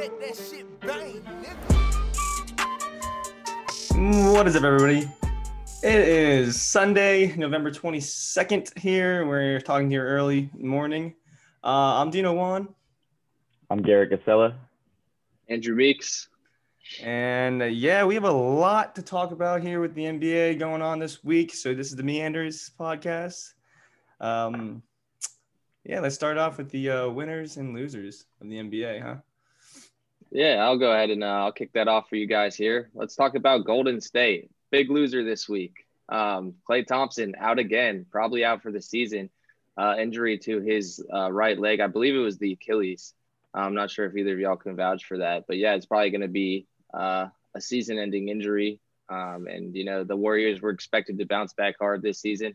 Let that shit bang, nigga. What is up, everybody? It is Sunday, November 22nd here. We're talking here early morning. I'm Dino Juan. I'm Garrett Casella. Andrew Meeks. And yeah, we have a lot to talk about here with the NBA going on this week. So this is the Meanders podcast. Yeah, let's start off with the winners and losers of the NBA, huh? Yeah, I'll go ahead and I'll kick that off for you guys here. Let's talk about Golden State. Big loser this week. Klay Thompson out again, probably out for the season. Injury to his right leg. I believe it was the Achilles. I'm not sure if either of y'all can vouch for that. But, yeah, it's probably going to be a season-ending injury. And, you know, the Warriors were expected to bounce back hard this season.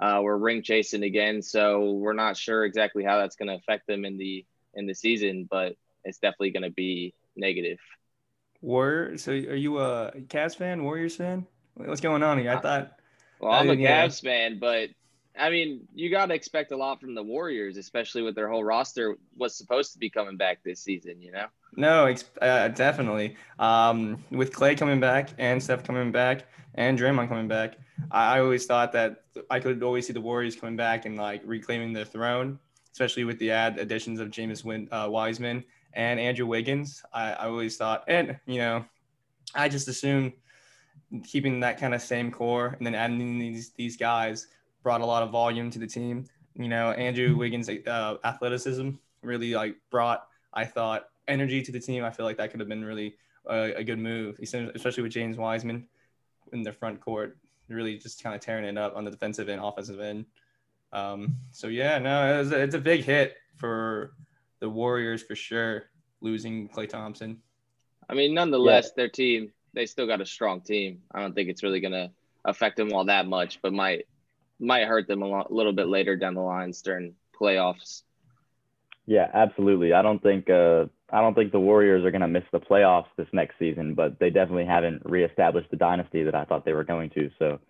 We're ring chasing again, so we're not sure exactly how that's going to affect them in the season, but it's definitely going to be negative. Warriors? So are you a Cavs fan, Warriors fan? What's going on here? I'm a Cavs fan, but I mean, you got to expect a lot from the Warriors, especially with their whole roster was supposed to be coming back this season, you know? No, definitely. With Klay coming back and Steph coming back and Draymond coming back, I always thought that I could always see the Warriors coming back and, like, reclaiming their throne, especially with the additions of James Wiseman and Andrew Wiggins. I always thought – and, you know, I just assumed keeping that kind of same core and then adding these guys – brought a lot of volume to the team. You know, Andrew Wiggins' athleticism really, like, brought, I thought, energy to the team. I feel like that could have been really a good move, especially with James Wiseman in the front court, really just kind of tearing it up on the defensive and offensive end. So, yeah, no, it's a big hit for the Warriors for sure, losing Klay Thompson. I mean, nonetheless, yeah. Their team, they still got a strong team. I don't think it's really going to affect them all that much, but might hurt them a little bit later down the lines during playoffs. Yeah, absolutely. I don't think the Warriors are going to miss the playoffs this next season, but they definitely haven't reestablished the dynasty that I thought they were going to. So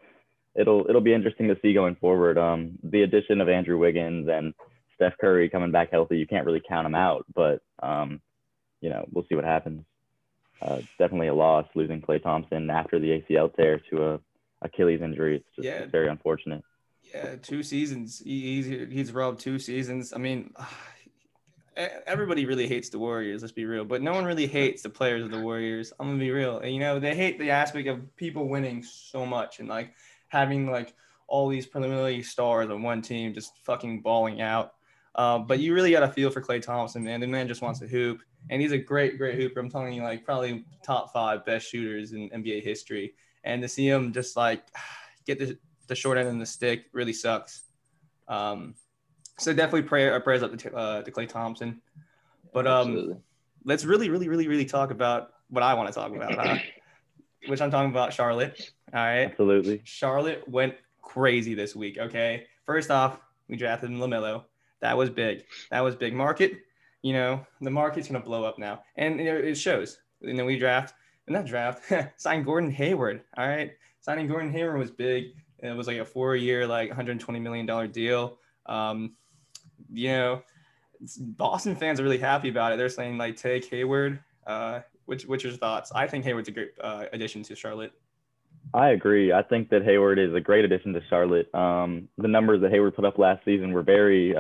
it'll be interesting to see going forward. The addition of Andrew Wiggins and Steph Curry coming back healthy, you can't really count them out, but you know, we'll see what happens. Definitely a loss losing Klay Thompson after the ACL tear to a Achilles injury. It's just very unfortunate. Yeah, 2 seasons. He's robbed 2 seasons. I mean, everybody really hates the Warriors, let's be real. But no one really hates the players of the Warriors. I'm going to be real. And, you know, they hate the aspect of people winning so much and, like, having, like, all these preliminary stars on one team just fucking balling out. But you really got to feel for Klay Thompson, man. The man just wants to hoop. And he's a great, great hooper. I'm telling you, like, probably top 5 best shooters in NBA history. And to see him just, like, get the short end of the stick really sucks. So definitely prayers up to Klay Thompson. But let's really talk about what I want to talk about, huh? Which I'm talking about Charlotte. All right. Absolutely. Charlotte went crazy this week, okay? First off, we drafted LaMelo. That was big. Market, you know, the market's going to blow up now. And it shows. And then we signed Gordon Hayward. All right. Signing Gordon Hayward was big. It was like a 4-year, like $120 million deal. You know, Boston fans are really happy about it. They're saying, like, take Hayward. Which are your thoughts? I think Hayward's a great addition to Charlotte. I agree. I think that Hayward is a great addition to Charlotte. The numbers that Hayward put up last season were very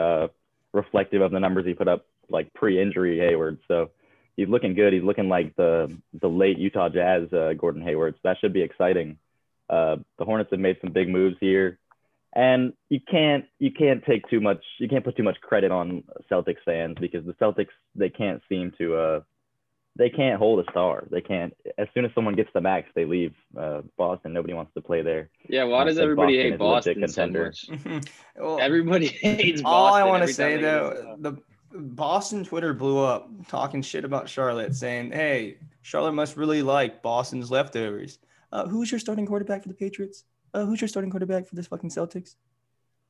reflective of the numbers he put up, like, pre-injury Hayward. So, he's looking good. He's looking like the late Utah Jazz Gordon Hayward. So that should be exciting. The Hornets have made some big moves here, and you can't put too much credit on Celtics fans because the Celtics, they can't seem to they can't hold a star. They can't. As soon as someone gets the max, they leave Boston. Nobody wants to play there. Yeah, why does everybody hate Boston so much? Well, everybody hates Boston. All I want to say though, the Boston Twitter blew up talking shit about Charlotte, saying, hey, Charlotte must really like Boston's leftovers. Who's your starting quarterback for the Patriots? Who's your starting quarterback for this fucking Celtics?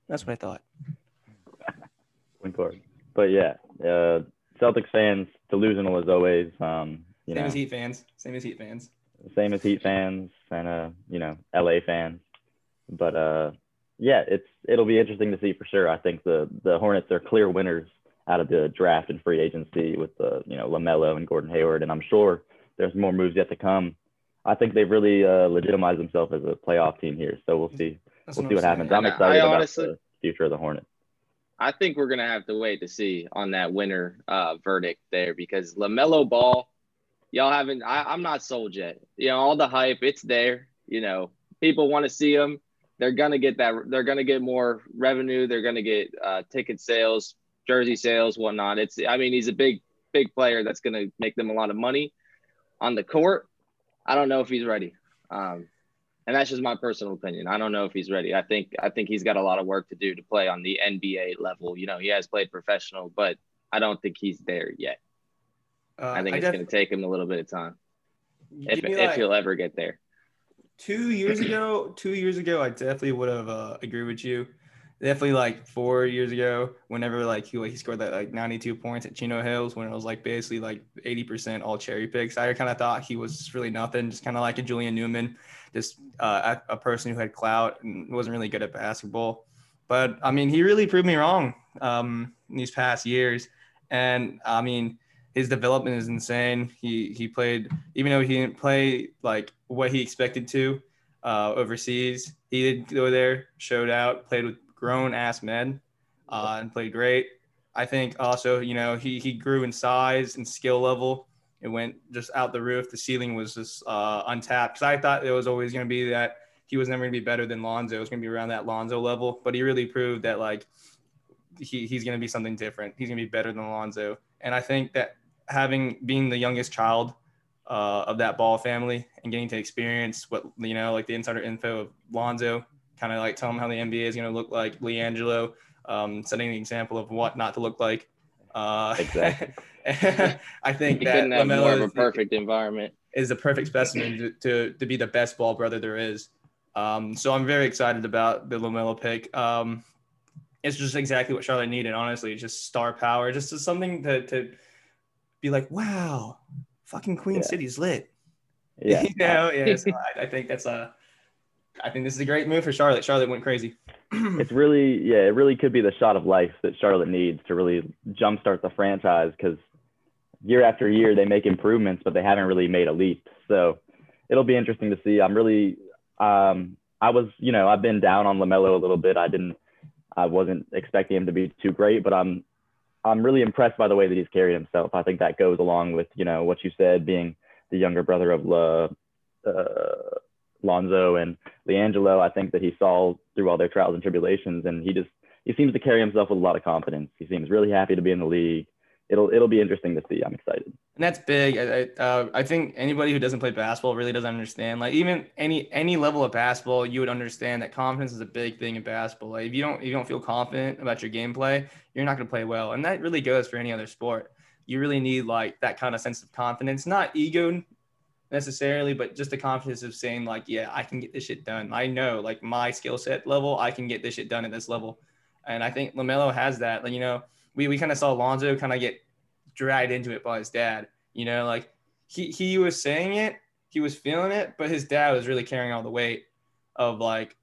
That's what I thought. But, yeah, Celtics fans, delusional as always. Same as Heat fans and, you know, LA fans. But, yeah, it'll be interesting to see for sure. I think the Hornets are clear winners out of the draft and free agency with the, you know, LaMelo and Gordon Hayward. And I'm sure there's more moves yet to come. I think they've really legitimized themselves as a playoff team here. So we'll see. We'll see what happens. I'm excited about the future of the Hornets. I think we're going to have to wait to see on that winner verdict there, because LaMelo Ball, y'all haven't – I'm not sold yet. You know, all the hype, it's there. You know, people want to see him. They're going to get that – they're going to get more revenue. They're going to get ticket sales, jersey sales, whatnot. It's – I mean, he's a big, big player that's going to make them a lot of money on the court. I don't know if he's ready. And that's just my personal opinion. I don't know if he's ready. I think he's got a lot of work to do to play on the NBA level. You know, he has played professional, but I don't think he's there yet. I think it's going to take him a little bit of time, if he'll ever get there. Two years ago, I definitely would have agreed with you. Definitely, like 4 years ago, whenever like he scored that like 92 points at Chino Hills, when it was like basically like 80% all cherry picks, I kind of thought he was really nothing, just kind of like a Julian Newman, just a person who had clout and wasn't really good at basketball. But I mean, he really proved me wrong in these past years, and I mean, his development is insane. He played, even though he didn't play like what he expected to overseas, he did go there, showed out, played with grown-ass men and played great. I think also, you know, he grew in size and skill level. It went just out the roof. The ceiling was just untapped. Because I thought it was always going to be that he was never going to be better than Lonzo. It was going to be around that Lonzo level. But he really proved that, like, he's going to be something different. He's going to be better than Lonzo. And I think that being the youngest child of that Ball family and getting to experience what, you know, like the insider info of Lonzo, kind of like tell him how the NBA is going to look like, LiAngelo, setting an example of what not to look like. Exactly. I think that LaMelo is a perfect environment, is the perfect specimen to be the best Ball brother there is. So I'm very excited about the LaMelo pick. It's just exactly what Charlotte needed, honestly. Just star power, just something to be like, wow, fucking Queen City's lit. Yeah. You know, yeah. So I think that's I think this is a great move for Charlotte. Charlotte went crazy. It's really, it really could be the shot of life that Charlotte needs to really jumpstart the franchise, because year after year they make improvements, but they haven't really made a leap. So it'll be interesting to see. I'm really, I've been down on LaMelo a little bit. I wasn't expecting him to be too great, but I'm really impressed by the way that he's carried himself. I think that goes along with, you know, what you said, being the younger brother of Lonzo and LiAngelo. I think that he saw through all their trials and tribulations, and he seems to carry himself with a lot of confidence. He seems really happy to be in the league. It'll be interesting to see. I'm excited. And that's big. I think anybody who doesn't play basketball really doesn't understand. Like, even any level of basketball, you would understand that confidence is a big thing in basketball. Like, if you don't feel confident about your gameplay, you're not going to play well. And that really goes for any other sport. You really need like that kind of sense of confidence, not ego necessarily, but just the confidence of saying like, yeah, I can get this shit done. I know, like, my skill set level, I can get this shit done at this level. And I think LaMelo has that. Like, you know, we kind of saw Lonzo kind of get dragged into it by his dad. You know, like he was saying it, he was feeling it, but his dad was really carrying all the weight of, like,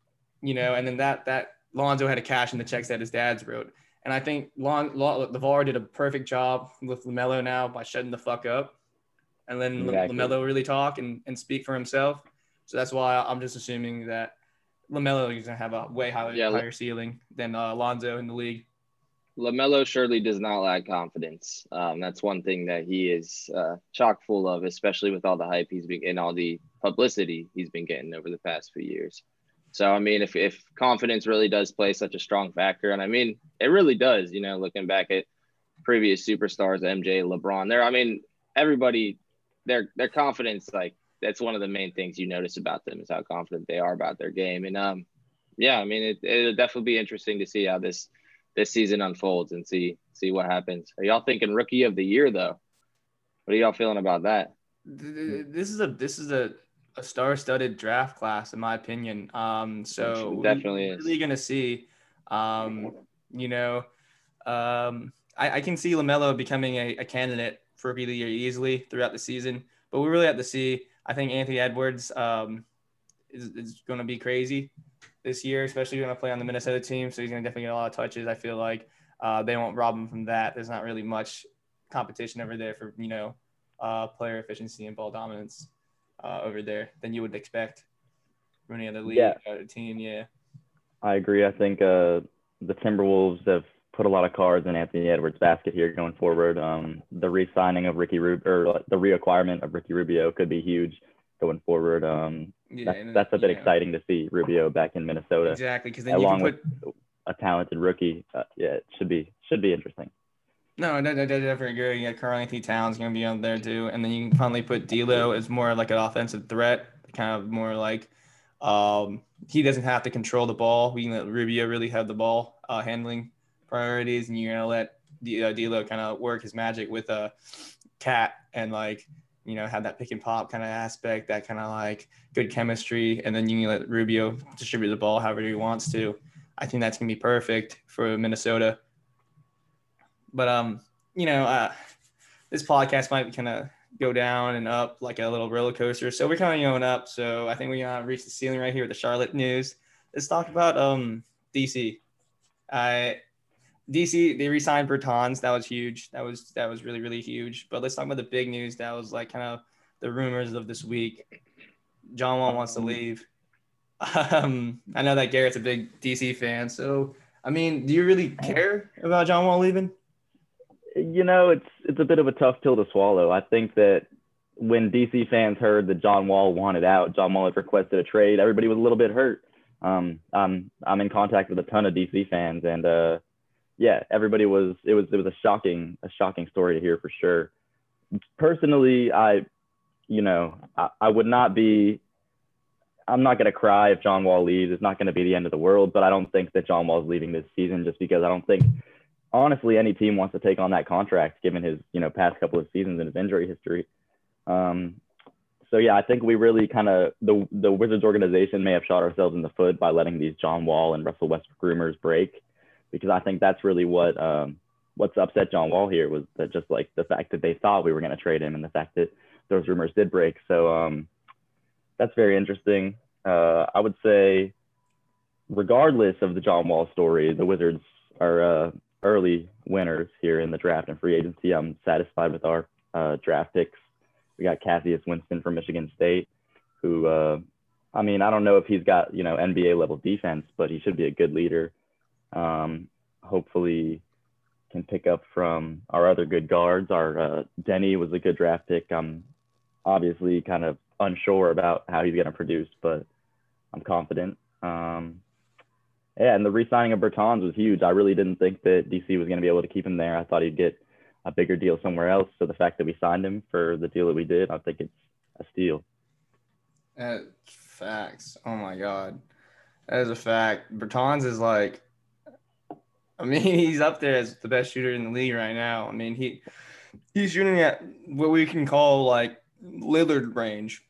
you know, and then that Lonzo had to cash in the checks that his dad's wrote. And I think LaVar did a perfect job with LaMelo now by shutting the fuck up. And then LaMelo really talk and speak for himself. So that's why I'm just assuming that LaMelo is going to have a way higher ceiling than Lonzo in the league. LaMelo surely does not lack confidence. That's one thing that he is chock full of, especially with all the hype he's been and all the publicity he's been getting over the past few years. So, I mean, if confidence really does play such a strong factor, and I mean, it really does, you know, looking back at previous superstars, MJ, LeBron, there, I mean, everybody – Their confidence, like, that's one of the main things you notice about them, is how confident they are about their game. And I mean, it'll definitely be interesting to see how this season unfolds and see what happens. Are y'all thinking rookie of the year though? What are y'all feeling about that? This is a star-studded draft class, in my opinion. So definitely we're really gonna see. I can see LaMelo becoming a candidate rookie of the year easily throughout the season, but we really have to see. I think Anthony Edwards is going to be crazy this year, especially going to play on the Minnesota team, so he's going to definitely get a lot of touches. I feel like They won't rob him from that. There's not really much competition over there for, you know, player efficiency and ball dominance over there than you would expect from any other league or team. Yeah, I agree. I think the Timberwolves have put a lot of cards in Anthony Edwards' basket here going forward. The re-signing of Ricky Rubio, or the reacquirement of Ricky Rubio, could be huge going forward. That's a bit exciting to see Rubio back in Minnesota. Exactly, because then along you can put with a talented rookie. It should be interesting. No, I definitely agree. You got Karl Anthony Towns going to be on there too, and then you can finally put D'Lo as more like an offensive threat, kind of more like he doesn't have to control the ball. We can let Rubio really have the ball handling priorities, and you're going to let D'Lo kind of work his magic with a cat and, like, you know, have that pick and pop kind of aspect, that kind of like good chemistry, and then you can let Rubio distribute the ball however he wants to. I think that's going to be perfect for Minnesota. But, you know, this podcast might kind of go down and up like a little roller coaster. So we're kind of going up. So I think we're going to reach the ceiling right here with the Charlotte news. Let's talk about DC. DC, they re-signed Bertans. That was huge. That was really, really huge. But let's talk about the big news. That was like kind of the rumors of this week. John Wall wants to leave. I know that Garrett's a big DC fan. So, I mean, do you really care about John Wall leaving? You know, it's a bit of a tough pill to swallow. I think that when DC fans heard that John Wall wanted out, John Wall had requested a trade, everybody was a little bit hurt. I'm in contact with a ton of DC fans, and everybody was. It was a shocking story to hear for sure. Personally, I would not be. I'm not going to cry if John Wall leaves. It's not going to be the end of the world, but I don't think that John Wall's leaving this season, just because I don't think, honestly, any team wants to take on that contract given his, you know, past couple of seasons and his injury history. I think we really kind of, the Wizards organization may have shot ourselves in the foot by letting these John Wall and Russell Westbrook rumors break, because I think that's really what what's upset John Wall here, was that just like the fact that they thought we were going to trade him and the fact that those rumors did break. So, that's very interesting. I would say, regardless of the John Wall story, the Wizards are early winners here in the draft and free agency. I'm satisfied with our draft picks. We got Cassius Winston from Michigan State, who, I don't know if he's got, you know, NBA-level defense, but he should be a good leader. Hopefully can pick up from our other good guards. Our Denny was a good draft pick. I'm obviously kind of unsure about how he's going to produce, but I'm confident. And the re-signing of Bertans was huge. I really didn't think that DC was going to be able to keep him there. I thought he'd get a bigger deal somewhere else. So the fact that we signed him for the deal that we did, I think it's a steal. Facts. Oh my God. That is a fact. Bertans is like, he's up there as the best shooter in the league right now. I mean, he's shooting at what we can call like Lillard range,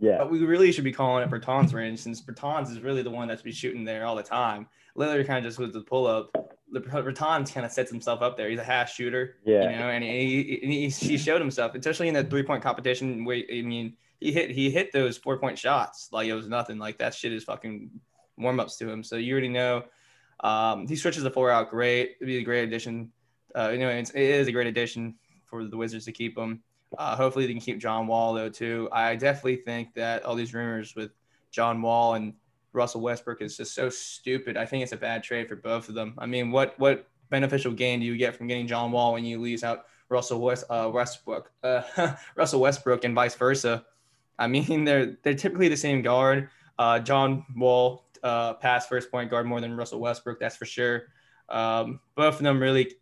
but we really should be calling it Bertans range, since Bertans is really the one that's been shooting there all the time. Lillard kind of just was the pull-up. Bertans kind of sets himself up there. He's a half shooter, and he showed himself, especially in that three-point competition. He hit those four-point shots like it was nothing. Like, that shit is fucking warm-ups to him, so you already know. He stretches the floor out great. It'd be a great addition. It is a great addition for the Wizards to keep him. Hopefully they can keep John Wall, though, too. I definitely think that all these rumors with John Wall and Russell Westbrook is just so stupid. I think it's a bad trade for both of them. I mean, what beneficial gain do you get from getting John Wall when you lose out Russell Westbrook and vice versa? I mean, they're typically the same guard. John Wall passed first point guard more than Russell Westbrook, that's for sure. Both of them really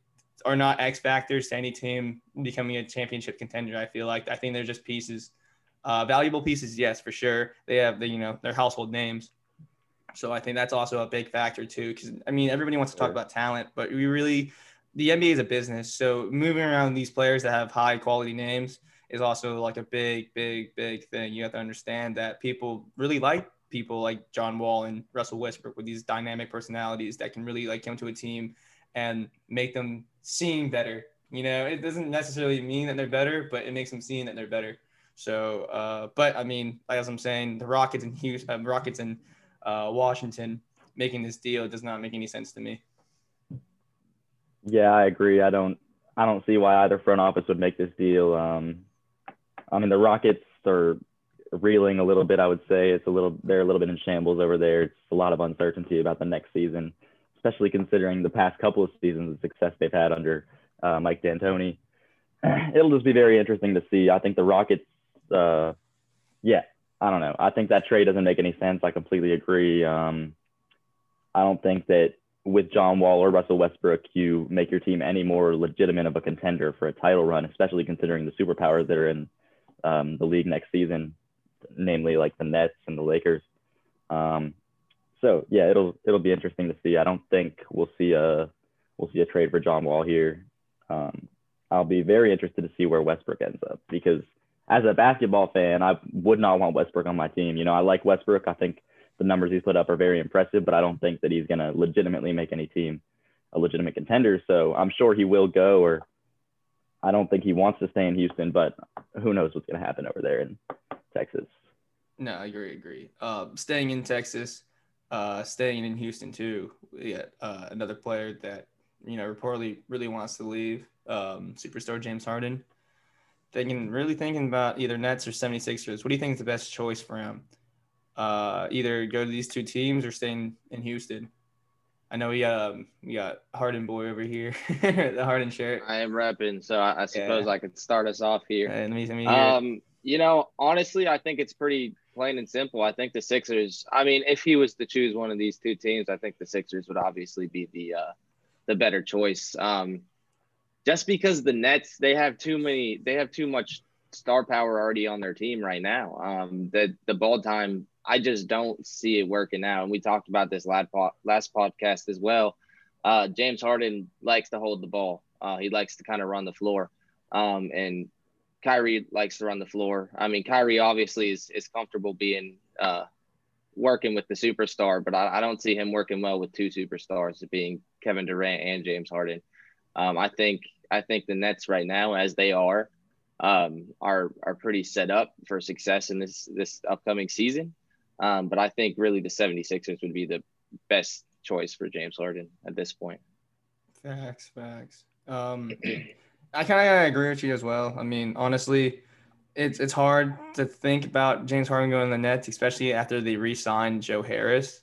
are not X factors to any team becoming a championship contender. I feel like, I think they're just pieces, valuable pieces. Yes, for sure. They have their household names. So I think that's also a big factor too. Cause everybody wants to talk about talent, but the NBA is a business. So moving around these players that have high quality names is also like a big, big, big thing. You have to understand that people really like people like John Wall and Russell Westbrook with these dynamic personalities that can really like come to a team and make them seem better. You know, it doesn't necessarily mean that they're better, but it makes them seem that they're better. So, as I'm saying, the Rockets and Washington making this deal does not make any sense to me. Yeah, I agree. I don't see why either front office would make this deal. I mean, the Rockets are reeling a little bit, I would say. They're a little bit in shambles over there. It's a lot of uncertainty about the next season, especially considering the past couple of seasons of success they've had under Mike D'Antoni. It'll just be very interesting to see. I think the Rockets, I don't know. I think that trade doesn't make any sense. I completely agree. I don't think that with John Wall or Russell Westbrook, you make your team any more legitimate of a contender for a title run, especially considering the superpowers that are in the league next season, namely like the Nets and the Lakers. So yeah, it'll be interesting to see. I don't think we'll see a trade for John Wall here. I'll be very interested to see where Westbrook ends up, because as a basketball fan, I would not want Westbrook on my team. You know, I like Westbrook. I think the numbers he's put up are very impressive, but I don't think that he's going to legitimately make any team a legitimate contender. So I'm sure he will go, or I don't think he wants to stay in Houston, but who knows what's going to happen over there in Texas. No, I agree. Staying in Texas, staying in Houston too. Yeah, another player that, you know, reportedly really wants to leave, superstar James Harden. Thinking about either Nets or 76ers. What do you think is the best choice for him? Either go to these two teams or stay in Houston. I know we got Harden boy over here, the Harden shirt. I am repping, so I suppose I could start us off here. Right, let me hear. You know, honestly, I think it's pretty plain and simple. I think the Sixers. I mean, if he was to choose one of these two teams, I think the Sixers would obviously be the better choice. Just because the Nets, they have too much star power already on their team right now. The ball time, I just don't see it working out. And we talked about this last podcast as well. James Harden likes to hold the ball. He likes to kind of run the floor. And Kyrie likes to run the floor. I mean, Kyrie obviously is comfortable being working with the superstar, but I don't see him working well with two superstars, being Kevin Durant and James Harden. I think the Nets right now, as they are pretty set up for success in this upcoming season. But I think really the 76ers would be the best choice for James Harden at this point. Facts. I kind of agree with you as well. I mean, honestly, it's hard to think about James Harden going to the Nets, especially after they re-signed Joe Harris.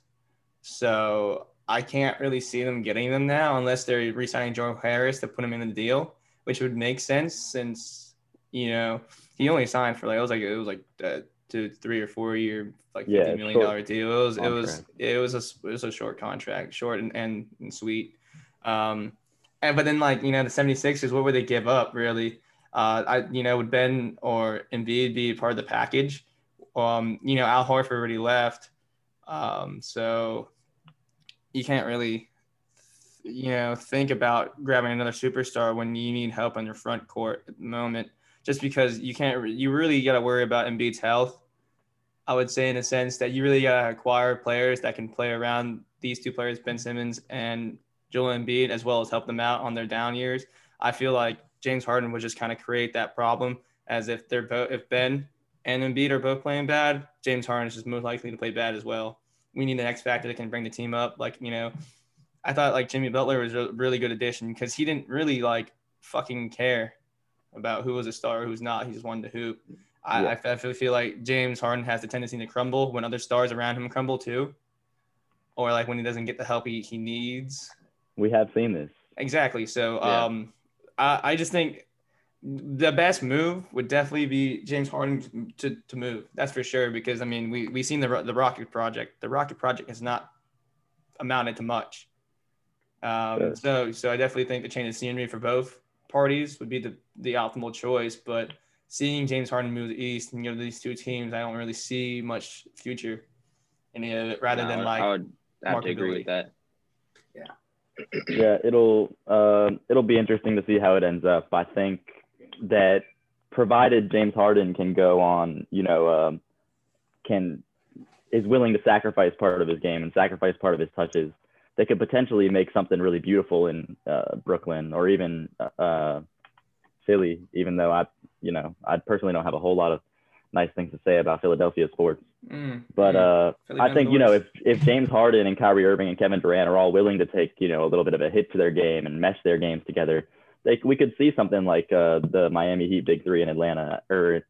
So I can't really see them getting them now unless they're re-signing Joe Harris to put him in the deal, which would make sense since, you know, he only signed for it was 2-3 or 4 year $50 million deal. It was a short contract, short and sweet. But then the 76ers, what would they give up really? Would Ben or Embiid be part of the package? Al Horford already left, so. You can't really, think about grabbing another superstar when you need help on your front court at the moment, just because you really got to worry about Embiid's health. I would say in a sense that you really got to acquire players that can play around these two players, Ben Simmons and Joel Embiid, as well as help them out on their down years. I feel like James Harden would just kind of create that problem, as if if Ben and Embiid are both playing bad, James Harden is just most likely to play bad as well. We need an X factor that can bring the team up. I thought Jimmy Butler was a really good addition because he didn't really fucking care about who was a star, who's not. He just wanted to hoop. I feel like James Harden has the tendency to crumble when other stars around him crumble too, or when he doesn't get the help he needs. We have seen this. Exactly. So yeah. I just think the best move would definitely be James Harden to move. That's for sure, because, we've seen the Rocket Project. The Rocket Project has not amounted to much. So I definitely think the change of scenery for both parties would be the optimal choice. But seeing James Harden move east and go to these two teams, I don't really see much future in any of it I would have to agree with that. Yeah. Yeah, it'll be interesting to see how it ends up. I think that provided James Harden can go on, is willing to sacrifice part of his game and sacrifice part of his touches, they could potentially make something really beautiful in Brooklyn or even Philly, even though I personally don't have a whole lot of nice things to say about Philadelphia sports. But I think, you know, if James Harden and Kyrie Irving and Kevin Durant are all willing to take, you know, a little bit of a hit to their game and mesh their games together, we could see something like the Miami Heat Big Three in Atlanta or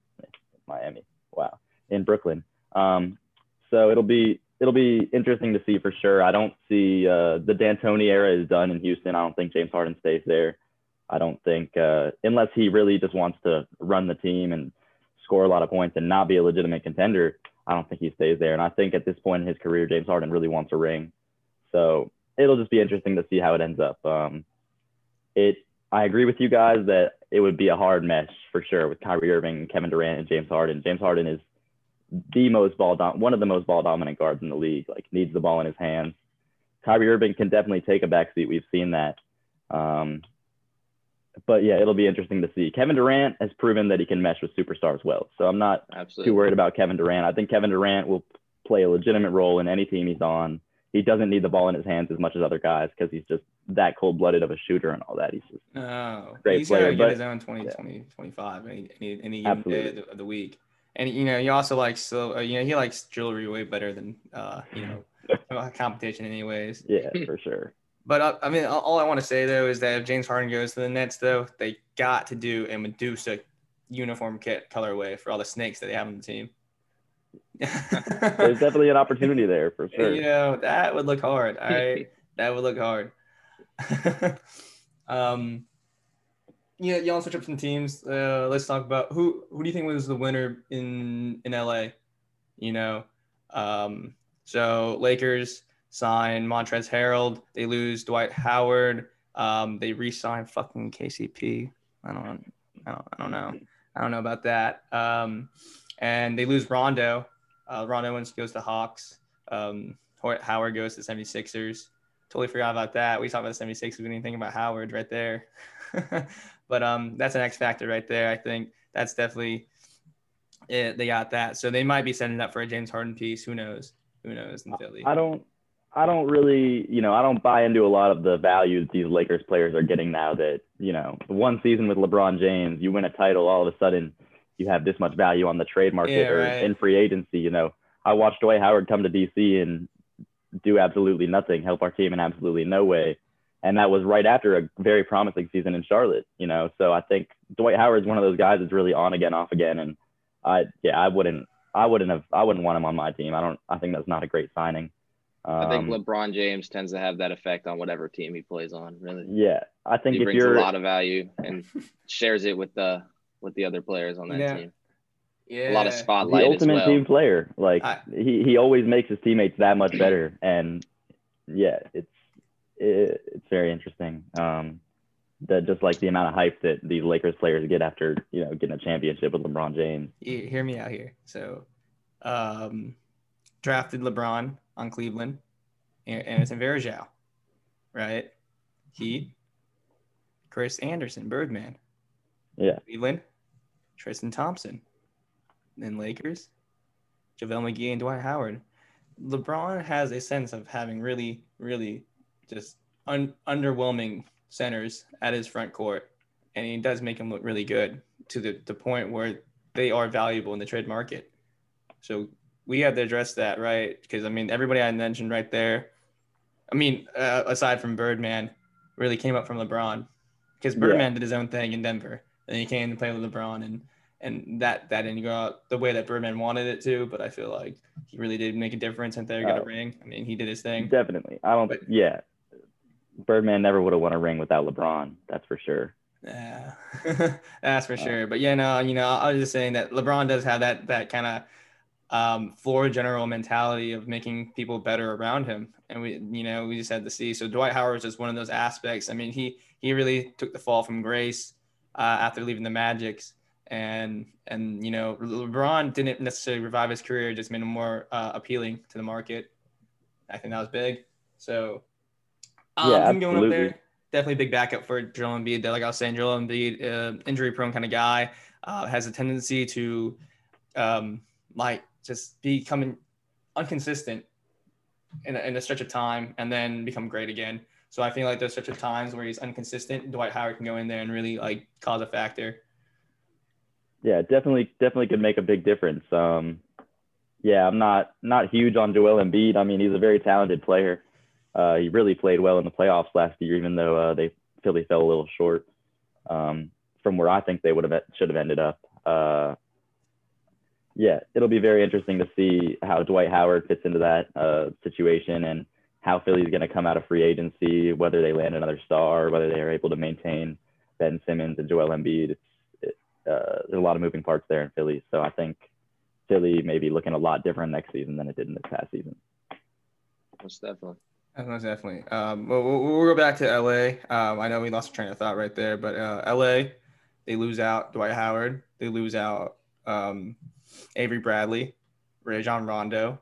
Miami. Wow. In Brooklyn. So it'll be interesting to see for sure. I don't see the D'Antoni era is done in Houston. I don't think James Harden stays there. I don't think unless he really just wants to run the team and score a lot of points and not be a legitimate contender, I don't think he stays there. And I think at this point in his career, James Harden really wants a ring. So it'll just be interesting to see how it ends up. I agree with you guys that it would be a hard mesh for sure with Kyrie Irving, Kevin Durant, and James Harden. James Harden is one of the most ball dominant guards in the league, like needs the ball in his hands. Kyrie Irving can definitely take a backseat. We've seen that. But yeah, it'll be interesting to see. Kevin Durant has proven that he can mesh with superstars well. So I'm not too worried about Kevin Durant. I think Kevin Durant will play a legitimate role in any team he's on. He doesn't need the ball in his hands as much as other guys because he's just that cold-blooded of a shooter and all that. He's just a great player. He's got to get his own 20, yeah. 20, 25 any day of the week. And, you know, he also likes he likes jewelry way better than, competition anyways. Yeah, for sure. But, all I want to say, though, is that if James Harden goes to the Nets, though, they got to do a Medusa uniform kit colorway for all the snakes that they have on the team. There's definitely an opportunity there for sure. You know, that would look hard. That would look hard. Yeah, y'all switch up some teams. Let's talk about who do you think was the winner in LA? You know, so Lakers sign Montrezl Harrell. They lose Dwight Howard. They re-sign fucking KCP. I don't know. I don't know about that. And they lose Rondo. Rondo goes to Hawks. Howard goes to 76ers. Totally forgot about that. We talked about the 76ers. We didn't think about Howard right there. But that's an X factor right there. I think that's definitely it. They got that. So they might be setting up for a James Harden piece. Who knows in Philly. I don't really, I don't buy into a lot of the value that these Lakers players are getting now that, one season with LeBron James, you win a title, all of a sudden you have this much value on the trade market in free agency. I watched Dwight Howard come to DC and do absolutely nothing, help our team in absolutely no way. And that was right after a very promising season in Charlotte, So I think Dwight Howard's one of those guys that's really on again, off again. And I wouldn't want him on my team. I think that's not a great signing. I think LeBron James tends to have that effect on whatever team he plays on, really. Yeah. I think he brings a lot of value and shares it with the other players on that team. Yeah. A lot of spotlight. The ultimate team player. Like he always makes his teammates that much better. And yeah, it's very interesting. That just like the amount of hype that these Lakers players get after, getting a championship with LeBron James. You hear me out here. So drafted LeBron on Cleveland, and it's in Varejao, right? Heat, Chris Anderson, Birdman. Yeah. Cleveland, Tristan Thompson. Then Lakers, JaVale McGee and Dwight Howard. LeBron has a sense of having really, really just underwhelming centers at his front court, and he does make them look really good to the point where they are valuable in the trade market. So we have to address that, right? Because, everybody I mentioned right there, aside from Birdman, really came up from LeBron because Birdman did his own thing in Denver. And he came to play with LeBron and that didn't go out the way that Birdman wanted it to, but I feel like he really did make a difference and they got a ring. He did his thing. Definitely. Birdman never would have won a ring without LeBron. That's for sure. Yeah, that's for sure. But yeah, no, I was just saying that LeBron does have that kind of floor general mentality of making people better around him. And we just had to see. So Dwight Howard is just one of those aspects. He really took the fall from grace after leaving the Magics. And LeBron didn't necessarily revive his career, just made him more appealing to the market. I think that was big. So him going up there, definitely big backup for Joel Embiid. Like I was saying, Joel Embiid, injury-prone kind of guy, has a tendency to just becoming inconsistent in a stretch of time and then become great again. So I feel like there's such a times where he's inconsistent. Dwight Howard can go in there and really cause a factor. Yeah, definitely could make a big difference. Yeah, I'm not huge on Joel Embiid. I mean, he's a very talented player. He really played well in the playoffs last year, even though Philly fell a little short from where I think they should have ended up. Yeah, it'll be very interesting to see how Dwight Howard fits into that situation and how Philly's going to come out of free agency, whether they land another star, whether they are able to maintain Ben Simmons and Joel Embiid. There's a lot of moving parts there in Philly, so I think Philly may be looking a lot different next season than it did in this past season. Most definitely. We'll go back to LA. I know we lost a train of thought right there, but LA, they lose out Dwight Howard, they lose out Avery Bradley, Rajon Rondo,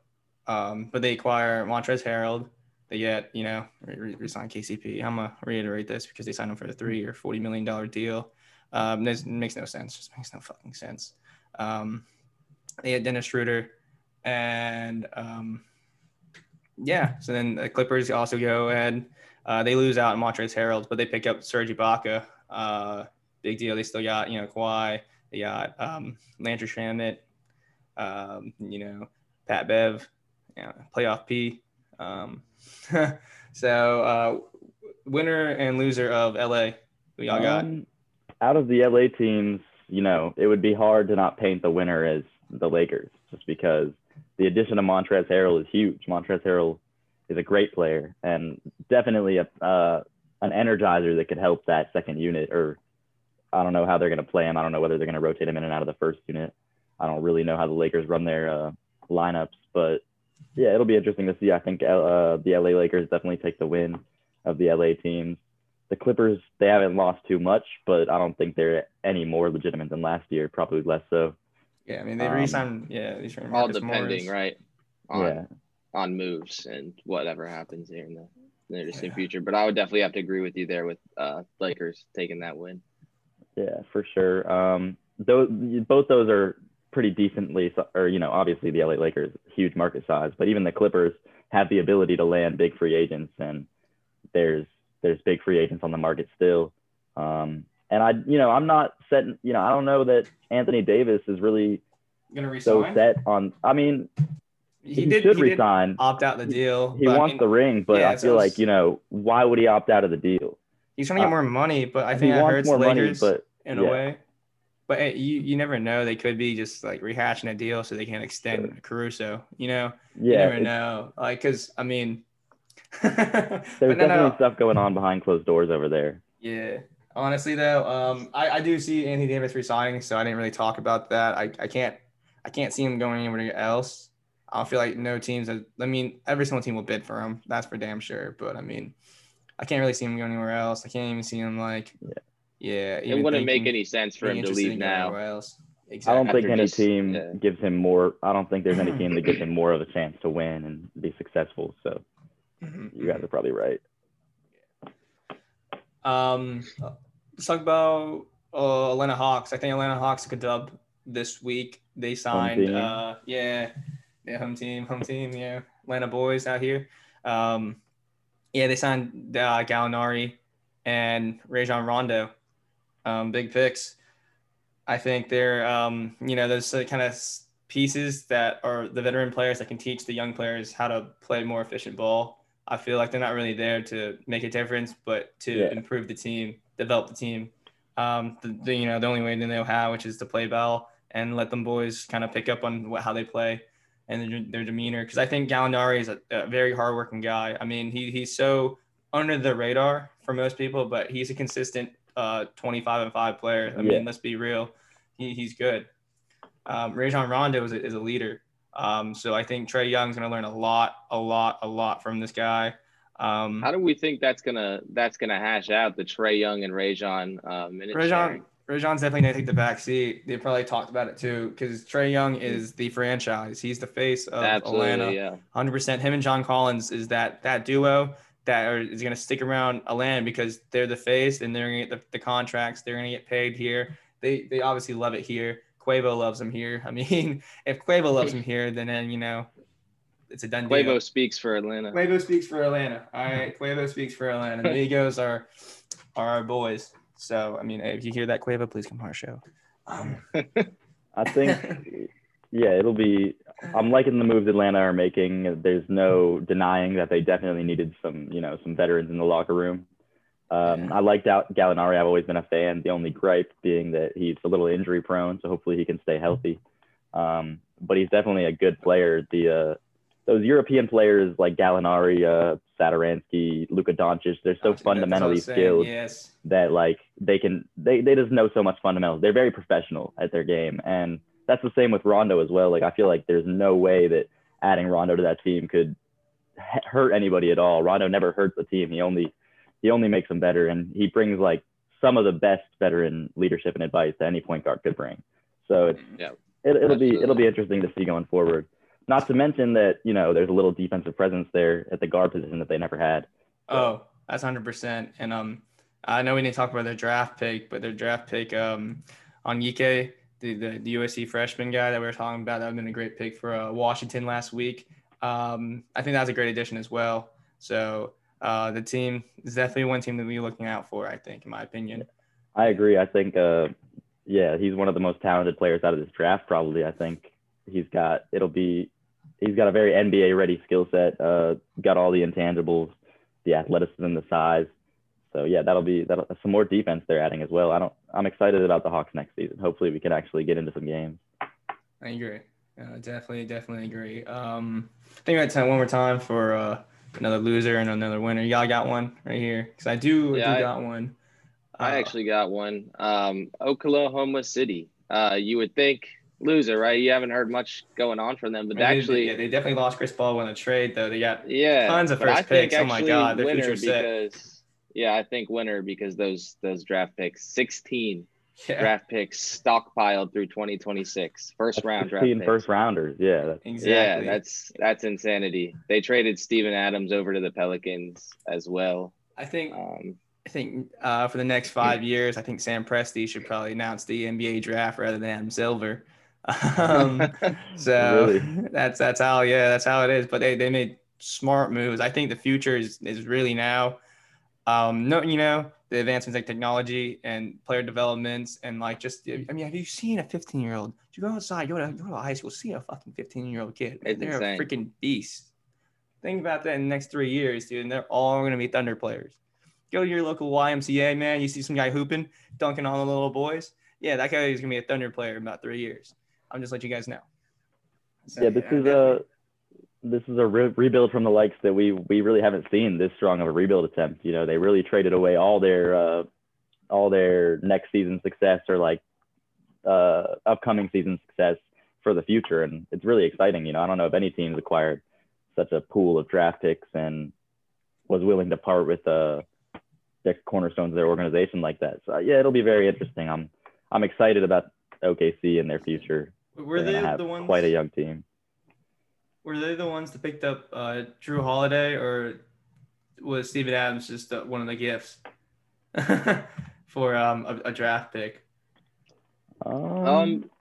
but they acquire Montrezl Harrell. They get, re-sign KCP. I'm gonna reiterate this because they signed him for a 3-year, $40 million deal. This makes no sense. Just makes no fucking sense. They had Dennis Schroeder, and so then the Clippers also go ahead. They lose out on Montrezl Harrell, but they pick up Serge Ibaka. Big deal. They still got Kawhi. They got Landry Shamet. Pat Bev. Playoff P. So winner and loser of LA. Who y'all got? Out of the LA teams, it would be hard to not paint the winner as the Lakers, just because the addition of Montrezl Harrell is huge. Montrezl Harrell is a great player and definitely an energizer that could help that second unit. Or I don't know how they're going to play him. I don't know whether they're going to rotate him in and out of the first unit. I don't really know how the Lakers run their lineups, but yeah, it'll be interesting to see. I think the LA Lakers definitely take the win of the LA teams. The Clippers, they haven't lost too much, but I don't think they're any more legitimate than last year, probably less so. Yeah, I mean, they re-signed these are all depending, right, on moves and whatever happens here in the near distant future. But I would definitely have to agree with you there with Lakers taking that win. Yeah, for sure. Both those are pretty decently, or obviously the LA Lakers, huge market size, but even the Clippers have the ability to land big free agents, and there's big free agents on the market still. And I'm not set. I don't know that Anthony Davis is really gonna resign. So set on. I mean, he should resign. Opt out the deal. He wants the ring, but I feel like why would he opt out of the deal? He's trying to get more money, but I think that hurts the Lakers in a way. But hey, you never know. They could be just like rehashing a deal so they can't extend Caruso. You never know. Like, cause I mean. There's definitely stuff going on behind closed doors over there. Yeah, honestly though, I do see Anthony Davis resigning, so I didn't really talk about that. I can't see him going anywhere else. I feel like no teams. I mean, every single team will bid for him. That's for damn sure. But I mean, I can't really see him going anywhere else. I can't even see him it wouldn't make any sense for him to leave now. Exactly. I don't think any team gives him more. I don't think there's any team that gives him more of a chance to win and be successful. So. You guys are probably right. Let's talk about Atlanta Hawks. I think Atlanta Hawks could dub this week. They signed, home team, Atlanta boys out here. They signed Gallinari and Rajon Rondo, big picks. I think they're, those kind of pieces that are the veteran players that can teach the young players how to play more efficient ball. I feel like they're not really there to make a difference, but to improve the team, develop the team. The only way they know how, which is to play ball and let them boys kind of pick up on how they play and their demeanor. Because I think Gallinari is a very hardworking guy. I mean, he's so under the radar for most people, but he's a consistent 25-5 player. I mean, let's be real. He's good. Rajon Rondo is a leader. So I think Trae Young's going to learn a lot from this guy. How do we think that's gonna hash out the Trae Young and Rajon minute sharing? Rajon's definitely going to take the back seat. They probably talked about it too because Trae Young is the franchise. He's the face of Atlanta. 100%. Him and John Collins is that duo is going to stick around Atlanta because they're the face and they're going to get the contracts. They're going to get paid here. They obviously love it here. Quavo loves him here. I mean, if Quavo loves him here, then it's a done deal. Quavo speaks for Atlanta. All right, Quavo speaks for Atlanta. The Migos are our boys. So, I mean, if you hear that, Quavo, please come to our show. I think Yeah, it'll be – I'm liking the moves Atlanta are making. There's no denying that they definitely needed some, you know, some veterans in the locker room. I liked out Gallinari. I've always been a fan. The only gripe being that he's a little injury prone, so hopefully he can stay healthy. But he's definitely a good player. Those European players like Gallinari, Satoransky, Luka Doncic, they're so fundamentally skilled that like they can they just know so much fundamentals. They're very professional at their game, and that's the same with Rondo as well. Like I feel like there's no way that adding Rondo to that team could hurt anybody at all. Rondo never hurts the team. He only makes them better, and he brings like some of the best veteran leadership and advice that any point guard could bring. So it's, it'll be interesting to see going forward. Not to mention that, you know, there's a little defensive presence there at the guard position that they never had. Oh, that's 100%. And I know we didn't talk about their draft pick, but their draft pick on Onyike, the USC freshman guy that we were talking about, that would have been a great pick for Washington last week. I think that was a great addition as well. So the team is definitely one team that we're looking out for, I think, in my opinion. I agree. I think, he's one of the most talented players out of this draft, probably. I think he's got a very NBA-ready skill set, got all the intangibles, the athleticism, the size. So, yeah, that'll some more defense they're adding as well. I'm excited about the Hawks next season. Hopefully we can actually get into some games. I agree. Definitely agree. I think I got time one more time for another loser and another winner. Y'all got one right here? Because I got one. I actually got one. Oklahoma City. You would think loser, right? You haven't heard much going on from them, but they definitely lost Chris Paul in a trade, though. They got tons of first picks. Oh my God, their future's set. Yeah, I think winner because those draft picks, 16 draft picks stockpiled through 2026, first round draft picks. 16 first rounders, exactly. Yeah, that's insanity. They traded Steven Adams over to the Pelicans as well. I think for the next 5 years, I think Sam Presti should probably announce the NBA draft rather than Adam Silver. That's how it is. But they made smart moves. I think the future is really now. The advancements like technology and player developments and like just. I mean, have you seen a 15-year-old? You go outside, you go to high school, see a fucking 15-year-old kid. They're insane. A freaking beast. Think about that in the next 3 years, dude, and they're all gonna be Thunder players. Go to your local YMCA, man. You see some guy hooping, dunking on the little boys. Yeah, that guy is going to be a Thunder player in about 3 years. I'm just letting you guys know. So, this is a rebuild from the likes that we really haven't seen this strong of a rebuild attempt. You know, they really traded away all their next season success or like upcoming season success for the future. And it's really exciting. You know, I don't know if any team's acquired such a pool of draft picks and was willing to part with the cornerstones of their organization like that. So yeah, it'll be very interesting. I'm excited about OKC and their future. Were they the ones? Quite a young team. Were they the ones that picked up Drew Holiday, or was Steven Adams just one of the gifts for a draft pick? So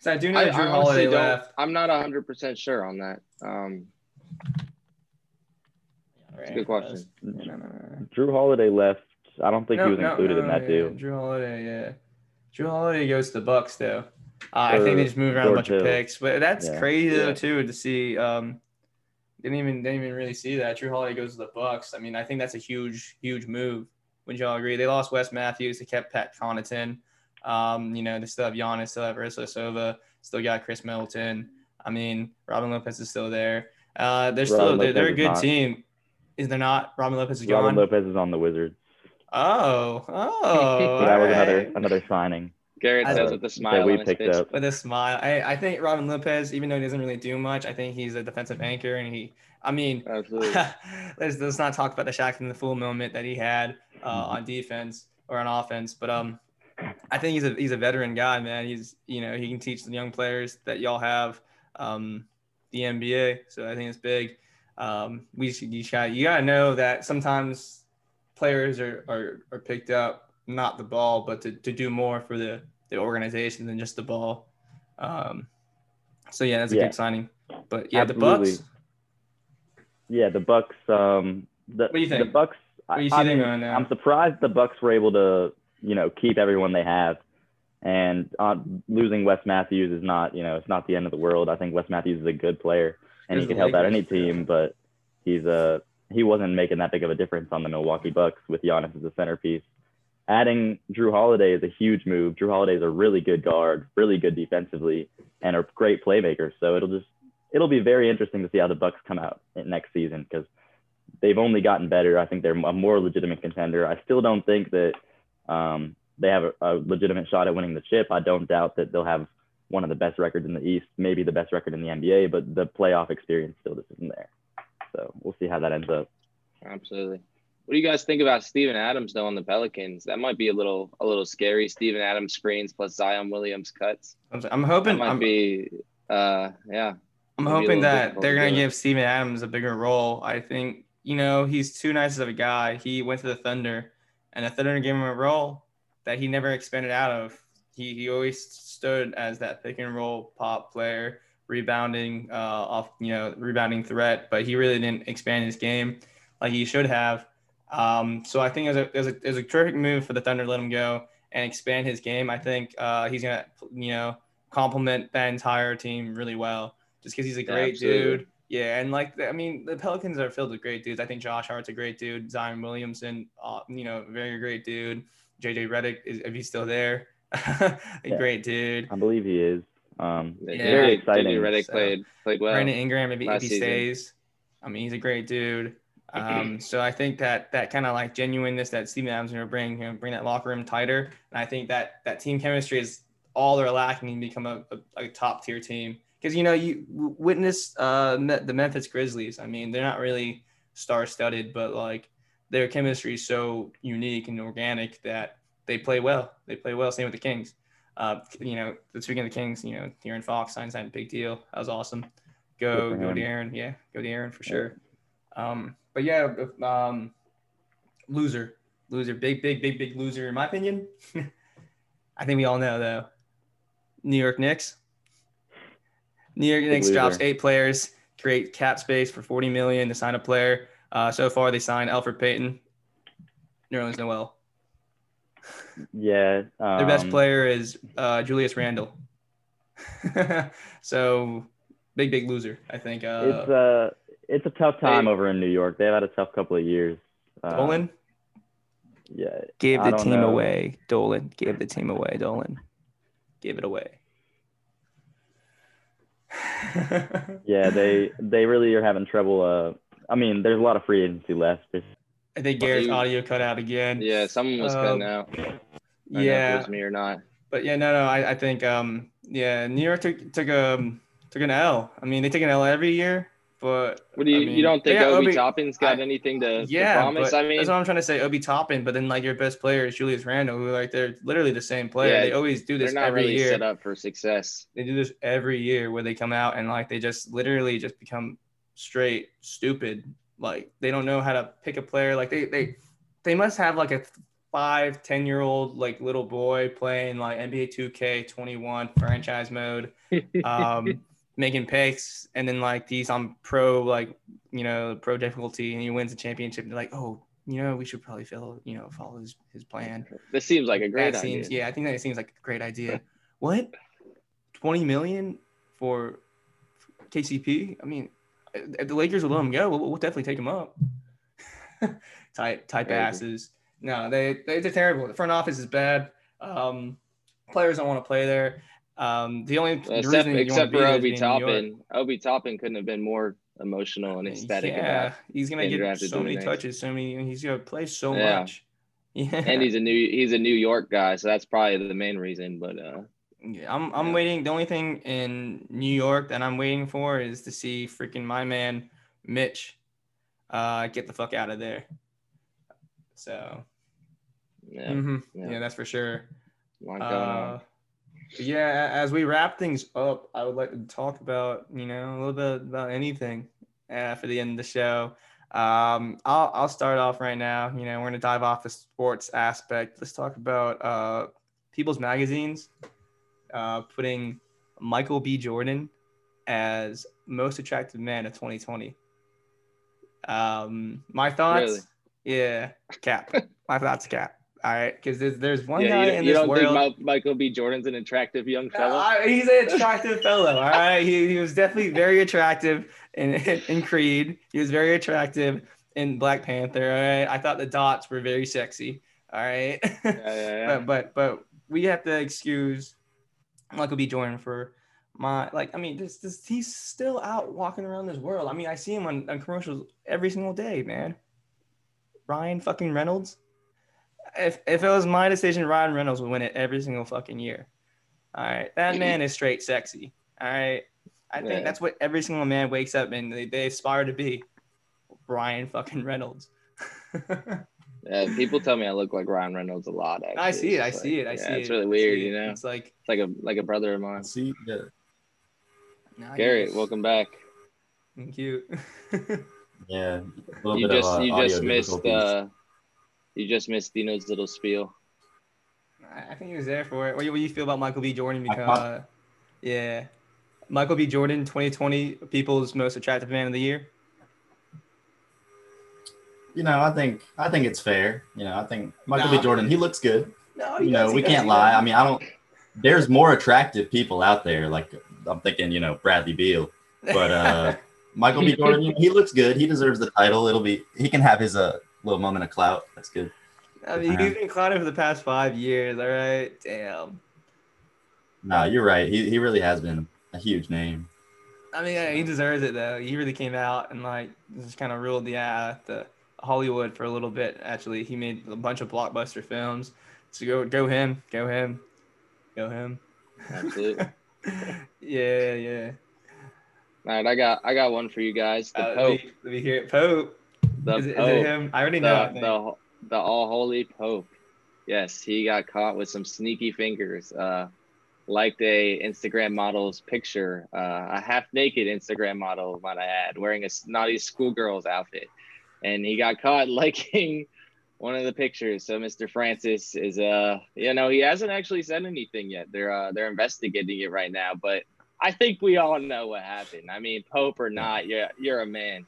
I do know Drew Holiday left. I'm not 100% sure on that. That's a good question. Drew Holiday left. I don't think he was included in that deal. Drew Holiday goes to the Bucks, though. I think they just move around a bunch of picks, but that's crazy though too to see. Didn't even really see that Drew Holiday goes to the Bucks. I mean, I think that's a huge move. Would y'all agree? They lost Wes Matthews. They kept Pat Connaughton. They still have Giannis. Still have Ursula Sova. Still got Chris Middleton. I mean, Robin Lopez is still there. They're a good team. Is there not? Robin Lopez is gone. Robin Lopez is on the Wizards. Oh! That was another signing. Garrett says with a smile. We picked up with a smile. I think Robin Lopez, even though he doesn't really do much, I think he's a defensive anchor, and absolutely. let's not talk about the Shaq and the Fool moment that he had on defense or on offense, but I think he's a veteran guy, man. He's he can teach the young players that y'all have the NBA, so I think it's big. You gotta know that sometimes players are picked up, not the ball, but to do more for the organization than just the ball. That's a good signing. But absolutely. The Bucks. Yeah, the Bucks. What do you think? The Bucks. I'm surprised the Bucks were able to keep everyone they have. And losing Wes Matthews is not, you know, it's not the end of the world. I think Wes Matthews is a good player, and he could help out any team, but he's he wasn't making that big of a difference on the Milwaukee Bucks with Giannis as a centerpiece. Adding Drew Holiday is a huge move. Drew Holiday is a really good guard, really good defensively, and a great playmaker. So it'll be very interesting to see how the Bucks come out next season, because they've only gotten better. I think they're a more legitimate contender. I still don't think that they have a legitimate shot at winning the chip. I don't doubt that they'll have one of the best records in the East, maybe the best record in the NBA, but the playoff experience still just isn't there. So we'll see how that ends up. Absolutely. What do you guys think about Steven Adams, though, on the Pelicans? That might be a little scary. Steven Adams screens plus Zion Williams cuts. I'm hoping I'm hoping that they're going to give Steven Adams a bigger role. I think, you know, he's too nice of a guy. He went to the Thunder, and the Thunder gave him a role that he never expanded out of. He always stood as that pick and roll pop player, rebounding rebounding threat, but he really didn't expand his game like he should have. So I think it was a terrific move for the Thunder to let him go and expand his game. I think he's going to, you know, complement that entire team really well, just because he's a great dude. Yeah, and the Pelicans are filled with great dudes. I think Josh Hart's a great dude. Zion Williamson, very great dude. JJ Redick, if he's still there, great dude. I believe he is. Very exciting. JJ Redick played well. Brandon Ingram, if he stays. I mean, he's a great dude. So I think that kind of like genuineness that Steven Adams going to bring that locker room tighter. And I think that team chemistry is all they're lacking to become a top tier team. Because, you know, you witness the Memphis Grizzlies. I mean, they're not really star-studded, but like their chemistry is so unique and organic that they play well. They play well. Same with the Kings. Speaking of the Kings, you know, De'Aaron Fox signed that big deal. That was awesome. Go De'Aaron. Yeah, go De'Aaron for sure. Loser, big loser in my opinion. I think we all know though. New York Knicks drops 8 players, create cap space for $40 million to sign a player. So far they signed Elfrid Payton, New Orleans Noel. Yeah, their best player is Julius Randle. So big loser, I think. It's a tough time over in New York. They've had a tough couple of years. Dolan? Yeah. Gave the team away, Dolan. Gave it away. Yeah, they really are having trouble. There's a lot of free agency left. I think Garrett's audio cut out again. Yeah, someone was cutting out. I don't know if it was me or not. But, yeah, no, I think, New York took an L. I mean, they take an L every year. But what do you don't think Obi Toppin's got anything to promise? I mean, that's what I'm trying to say, Obi Toppin. But then, like, your best player is Julius Randle, who they're literally the same player. Yeah, they always do this. They're not every really year. Set up for success. They do this every year where they come out and they just literally just become straight stupid. Like they don't know how to pick a player. Like they must have a 5-10-year-old little boy playing NBA 2K21 franchise mode. Making picks, and then he's on pro difficulty, and he wins the championship. And they're like, oh, you know, we should probably follow his plan. This seems like a great idea. Yeah, I think that seems like a great idea. What? $20 million for KCP? I mean, if the Lakers will let him go, we'll definitely take him up. Type asses. No, they're terrible. The front office is bad. Players don't want to play there. The only reason except for Obi Toppin couldn't have been more emotional and ecstatic. Yeah, he's gonna get so many touches, he's gonna play so much. Yeah, and he's a New York guy, so that's probably the main reason. But I'm waiting. The only thing in New York that I'm waiting for is to see freaking my man Mitch get the fuck out of there. So yeah, yeah that's for sure. Yeah, as we wrap things up, I would like to talk about, a little bit about anything for the end of the show. I'll start off right now. We're going to dive off the sports aspect. Let's talk about People's Magazines putting Michael B. Jordan as most attractive man of 2020. My thoughts? Really? Yeah, cap. My thoughts, cap. All right, because there's one guy in this world. You don't think Michael B. Jordan's an attractive young fellow? He's an attractive fellow. All right, he was definitely very attractive in Creed. He was very attractive in Black Panther. All right, I thought the dots were very sexy. All right, yeah. but we have to excuse Michael B. Jordan for he's still out walking around this world. I mean, I see him on commercials every single day, man. Ryan fucking Reynolds. If it was my decision, Ryan Reynolds would win it every single fucking year. All right. That man is straight sexy. All right. I think that's what every single man wakes up and they aspire to be. Ryan fucking Reynolds. Yeah, people tell me I look like Ryan Reynolds a lot. Actually. I see it. It's really weird, you know? It's like a brother of mine. See, yeah. Garrett, welcome back. Thank you. Yeah. You just missed Dino's little spiel. I think he was there for it. What do you feel about Michael B. Jordan? Michael B. Jordan, 2020, people's most attractive man of the year. You know, I think it's fair. You know, I think Michael B. Jordan, he looks good. No, you know, we can't lie. I mean, there's more attractive people out there. Like I'm thinking, you know, Bradley Beal, but Michael B. Jordan, he looks good. He deserves the title. He can have his little moment of clout. That's good. I mean, he's been clowning for the past 5 years. All right, damn. No, you're right. He really has been a huge name. I mean, yeah, he deserves it though. He really came out and just kind of ruled the Hollywood for a little bit. Actually, he made a bunch of blockbuster films. So go him. Absolutely. Yeah. All right, I got one for you guys. The Pope. Let me hear it. Pope. Is it him? I already know. The all-holy Pope. Yes, he got caught with some sneaky fingers. Liked a Instagram model's picture, a half-naked Instagram model, might I add, wearing a naughty schoolgirl's outfit. And he got caught liking one of the pictures. So Mr. Francis is, he hasn't actually said anything yet. They're investigating it right now. But I think we all know what happened. I mean, Pope or not, you're a man.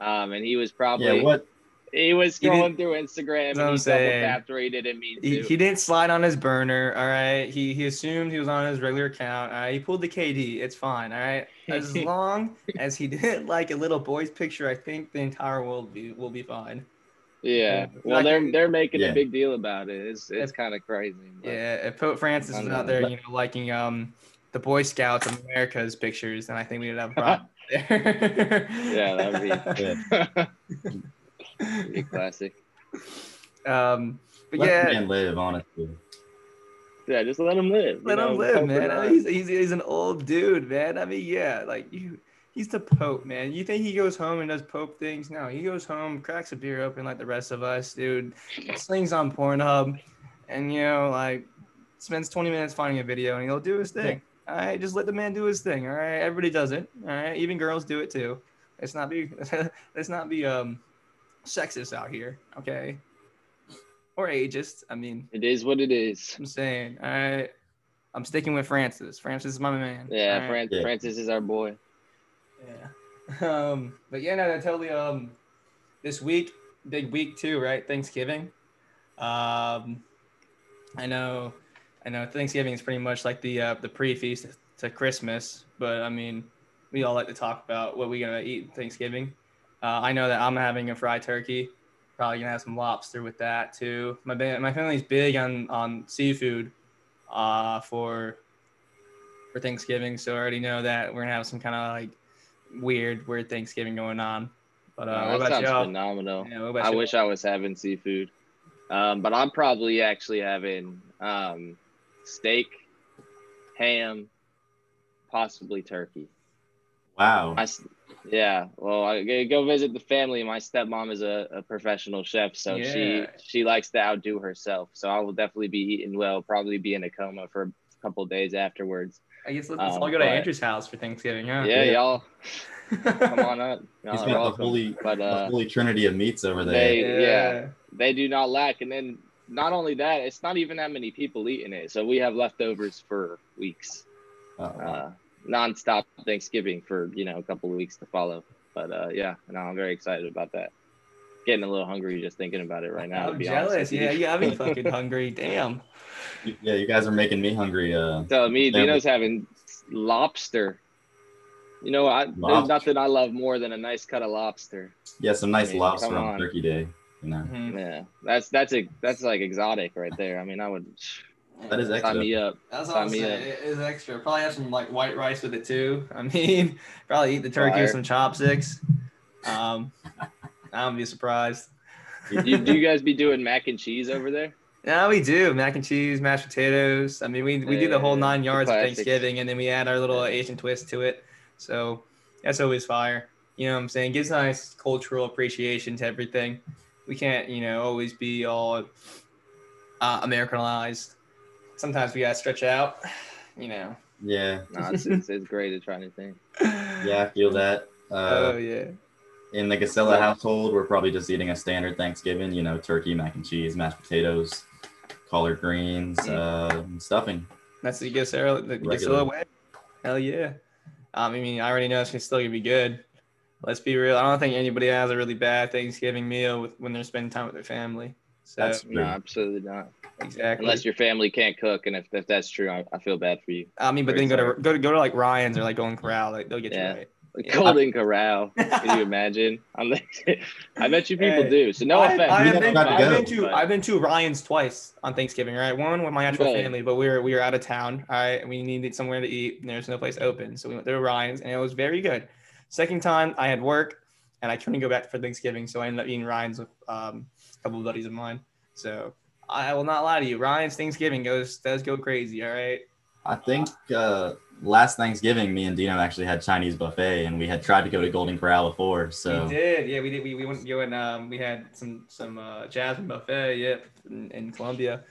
And he was probably he was going through Instagram and he double-tapped where he didn't mean to. He didn't slide on his burner, all right? He assumed he was on his regular account. All right? He pulled the KD. It's fine, all right? As long as he didn't like a little boy's picture, I think the entire world will be fine. Yeah. Well, they're making a big deal about it. It's kind of crazy. Yeah, if Pope Francis is out there, liking the Boy Scouts of America's pictures, then I think we would have a problem. Yeah, that would be classic. But let him live, honestly. Yeah, just let him live. Him live, man. I mean, he's an old dude, man. I mean, he's the Pope, man. You think he goes home and does Pope things? No, he goes home, cracks a beer open like the rest of us, dude. Slings on Pornhub, and spends 20 minutes finding a video, and he'll do his thing. Yeah. All right, just let the man do his thing. All right, everybody does it. All right, even girls do it too. Let's not be sexist out here, okay? Or ageist. I mean, it is what it is. I'm saying, all right, I'm sticking with Francis. Francis is my man. Yeah, right? Francis is our boy. Yeah. This week, big week too, right? Thanksgiving. I know Thanksgiving is pretty much like the pre-feast to Christmas, but I mean, we all like to talk about what we're going to eat Thanksgiving. I know that I'm having a fried turkey, probably going to have some lobster with that too. My family's big on seafood for Thanksgiving, so I already know that we're going to have some kind of weird Thanksgiving going on. But that sounds phenomenal. Yeah, what about you? I wish I was having seafood. But I'm probably actually having steak, ham, possibly turkey. Wow. I go visit the family. My stepmom is a professional chef, so she likes to outdo herself. So I will definitely be eating well, probably be in a coma for a couple of days afterwards. I guess let's all go to Andrew's house for Thanksgiving, huh? Yeah, y'all. Come on up. Y'all He's got the holy trinity of meats over there. They do not lack. And then not only that, it's not even that many people eating it. So we have leftovers for weeks. Non-stop Thanksgiving for, a couple of weeks to follow. But I'm very excited about that. getting a little hungry just thinking about it right now. I'm jealous. Yeah, you got me fucking hungry. Damn. Yeah, you guys are making me hungry. Telling me Dino's having lobster. You know, there's nothing I love more than a nice cut of lobster. Yeah, some nice lobster on Turkey Day. You know. Mm-hmm. Yeah, that's like exotic right there. I mean, I would. That is extra. Sign me up. That's what I'm saying. It is extra. Probably have some like white rice with it too. I mean, probably eat the turkey with some chopsticks. I wouldn't be surprised. Do you guys be doing mac and cheese over there? Yeah, we do mac and cheese, mashed potatoes. I mean, we do the whole 9 yards for Thanksgiving, and then we add our little Asian twist to it. So that's always fire. You know what I'm saying? Gives nice cultural appreciation to everything. We can't, you know, always be all Americanized. Sometimes we gotta stretch out, you know. Yeah. No, it's great to try new things. Yeah, I feel that. In the Casella household, we're probably just eating a standard Thanksgiving, you know, turkey, mac and cheese, mashed potatoes, collard greens, stuffing. That's the Casella way. Hell yeah. I mean, I already know it's still gonna be good. Let's be real. I don't think anybody has a really bad Thanksgiving meal when they're spending time with their family. So, no, absolutely not. Exactly. Unless your family can't cook, and if that's true, I feel bad for you. I mean, but then go to like Ryan's or like Golden Corral. Like, they'll get you right. Golden Corral. Can you imagine? I bet you people do. So no offense. I've been to Ryan's twice on Thanksgiving. Right, one with my actual family, but we were out of town. All right, and we needed somewhere to eat, and there was no place open, so we went to Ryan's, and it was very good. Second time, I had work, and I couldn't go back for Thanksgiving, so I ended up eating Ryan's with a couple of buddies of mine. So I will not lie to you, Ryan's Thanksgiving does go crazy. All right. I think last Thanksgiving, me and Dino actually had Chinese buffet, and we had tried to go to Golden Corral before. So we did, yeah, we did. We went to go and we had some Jasmine buffet, in Colombia.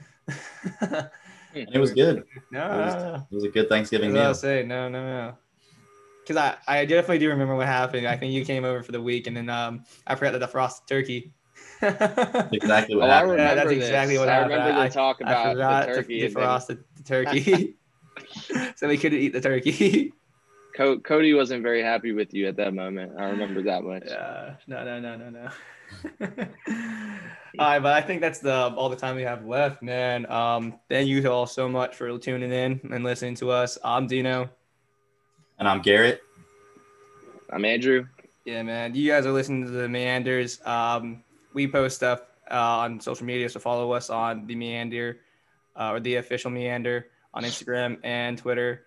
It was good. It was a good Thanksgiving meal. I was gonna say no. Because I definitely do remember what happened. I think you came over for the week, and then I forgot the defrosted turkey. Exactly what happened. Yeah, that's exactly what happened. I remember the talk about the turkey. I forgot to defrost the turkey. So we couldn't eat the turkey. Cody wasn't very happy with you at that moment. I remember that much. No. All right, but I think that's all the time we have left, man. Thank you all so much for tuning in and listening to us. I'm Dino. And I'm Garrett. I'm Andrew. Yeah, man. You guys are listening to The Meanders. We post stuff on social media, so follow us on The Meander or The Official Meander on Instagram and Twitter.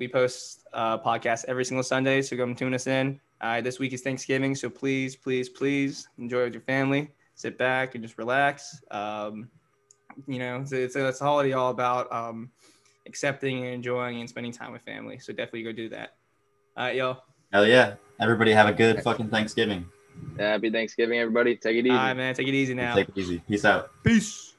We post podcasts every single Sunday, so come tune us in. This week is Thanksgiving, so please, please, please enjoy it with your family. Sit back and just relax. You know, it's a holiday all about accepting and enjoying and spending time with family. So definitely go do that. All right, y'all. Hell yeah. Everybody have a good fucking Thanksgiving. Happy Thanksgiving, everybody. Take it easy. All right, man. Take it easy now. Take it easy. Peace out. Peace.